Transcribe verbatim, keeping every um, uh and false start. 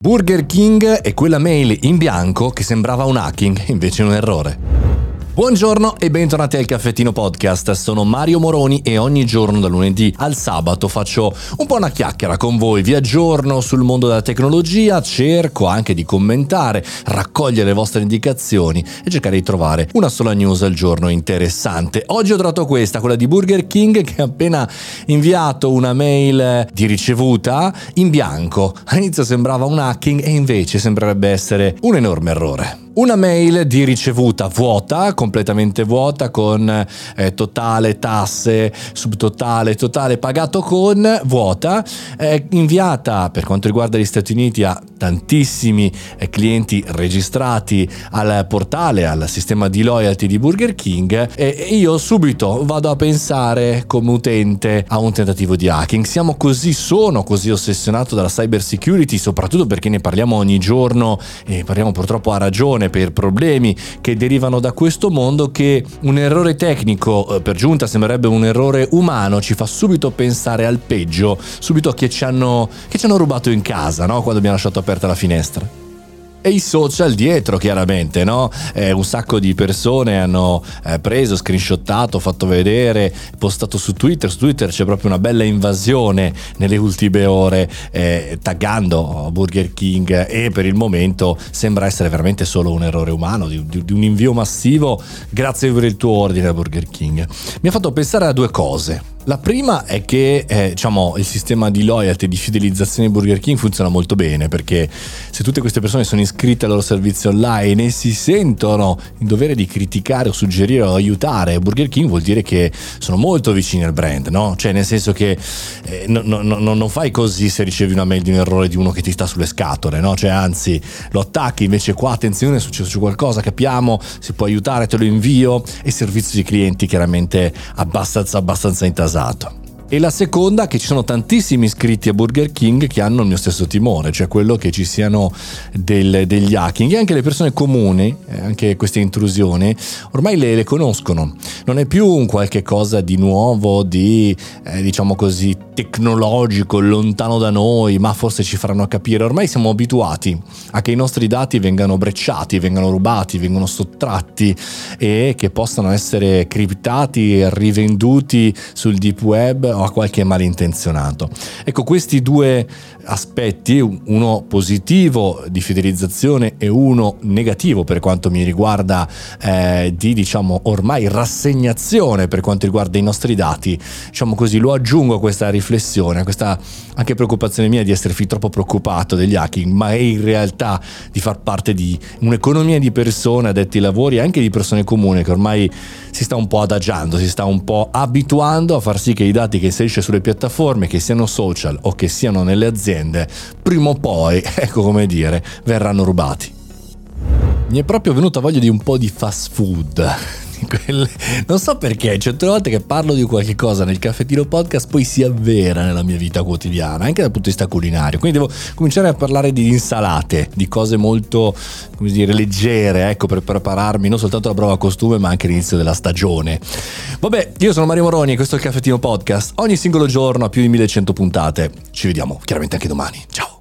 Burger King e quella mail in bianco che sembrava un hacking, invece un errore. Buongiorno e bentornati al Caffettino Podcast, sono Mario Moroni e ogni giorno da lunedì al sabato faccio un po' una chiacchiera con voi, vi aggiorno sul mondo della tecnologia, cerco anche di commentare, raccogliere le vostre indicazioni e cercare di trovare una sola news al giorno interessante. Oggi ho trovato questa, quella di Burger King che ha appena inviato una mail di ricevuta in bianco. All'inizio sembrava un hacking e invece sembrerebbe essere un enorme errore. Una mail di ricevuta vuota, completamente vuota, con eh, totale, tasse, subtotale, totale pagato con vuota, eh, inviata per quanto riguarda gli Stati Uniti a tantissimi eh, clienti registrati al portale, al sistema di loyalty di Burger King, e io subito vado a pensare come utente a un tentativo di hacking. Siamo così, sono così ossessionato dalla cyber security, soprattutto perché ne parliamo ogni giorno e parliamo purtroppo a ragione per problemi che derivano da questo mondo, che un errore tecnico, per giunta sembrerebbe un errore umano, ci fa subito pensare al peggio, subito che ci hanno, che ci hanno rubato in casa, no? Quando abbiamo lasciato aperta la finestra. E i social dietro, chiaramente, no? Eh, un sacco di persone hanno eh, preso, screenshottato, fatto vedere, postato su Twitter. Su Twitter c'è proprio una bella invasione nelle ultime ore, eh, taggando Burger King, e per il momento sembra essere veramente solo un errore umano, di, di, di un invio massivo. Grazie per il tuo ordine a Burger King. Mi ha fatto pensare a due cose. La prima è che eh, diciamo, il sistema di loyalty e di fidelizzazione di Burger King funziona molto bene, perché se tutte queste persone sono iscritte al loro servizio online e si sentono in dovere di criticare o suggerire o aiutare Burger King, vuol dire che sono molto vicini al brand, no? Cioè, nel senso che eh, no, no, no, non fai così se ricevi una mail di un errore di uno che ti sta sulle scatole, no? Cioè, anzi, lo attacchi, invece qua attenzione, è successo qualcosa, capiamo, si può aiutare, te lo invio, e servizio di clienti chiaramente abbastanza abbastanza intasato. E la seconda è che ci sono tantissimi iscritti a Burger King che hanno il mio stesso timore, cioè quello che ci siano del, degli hacking, e anche le persone comuni, anche queste intrusioni ormai le, le conoscono. Non è più un qualche cosa di nuovo, di eh, diciamo così tecnologico, lontano da noi, ma forse ci faranno capire. Ormai siamo abituati a che i nostri dati vengano brecciati, vengano rubati, vengano sottratti e che possano essere criptati e rivenduti sul deep web o a qualche malintenzionato. Ecco, questi due aspetti, uno positivo di fidelizzazione e uno negativo per quanto mi riguarda, eh, di diciamo ormai rassegnazione per quanto riguarda i nostri dati, diciamo così, lo aggiungo a questa riflessione, a questa anche preoccupazione mia di essere fin troppo preoccupato degli hacking, ma è in realtà di far parte di un'economia di persone addetti ai lavori e anche di persone comuni che ormai si sta un po' adagiando, si sta un po' abituando a far sì che i dati che inserisce sulle piattaforme, che siano social o che siano nelle aziende, prima o poi, ecco come dire, verranno rubati. Mi è proprio venuta voglia di un po' di fast food. Quelle... non so perché, certe volte che parlo di qualche cosa nel Caffettino Podcast poi si avvera nella mia vita quotidiana, anche dal punto di vista culinario, quindi devo cominciare a parlare di insalate, di cose molto, come dire, leggere, ecco, per prepararmi non soltanto alla prova costume ma anche all'inizio della stagione. Vabbè, io sono Mario Moroni e questo è il Caffettino Podcast, ogni singolo giorno a più di millecento puntate. Ci vediamo chiaramente anche domani, ciao!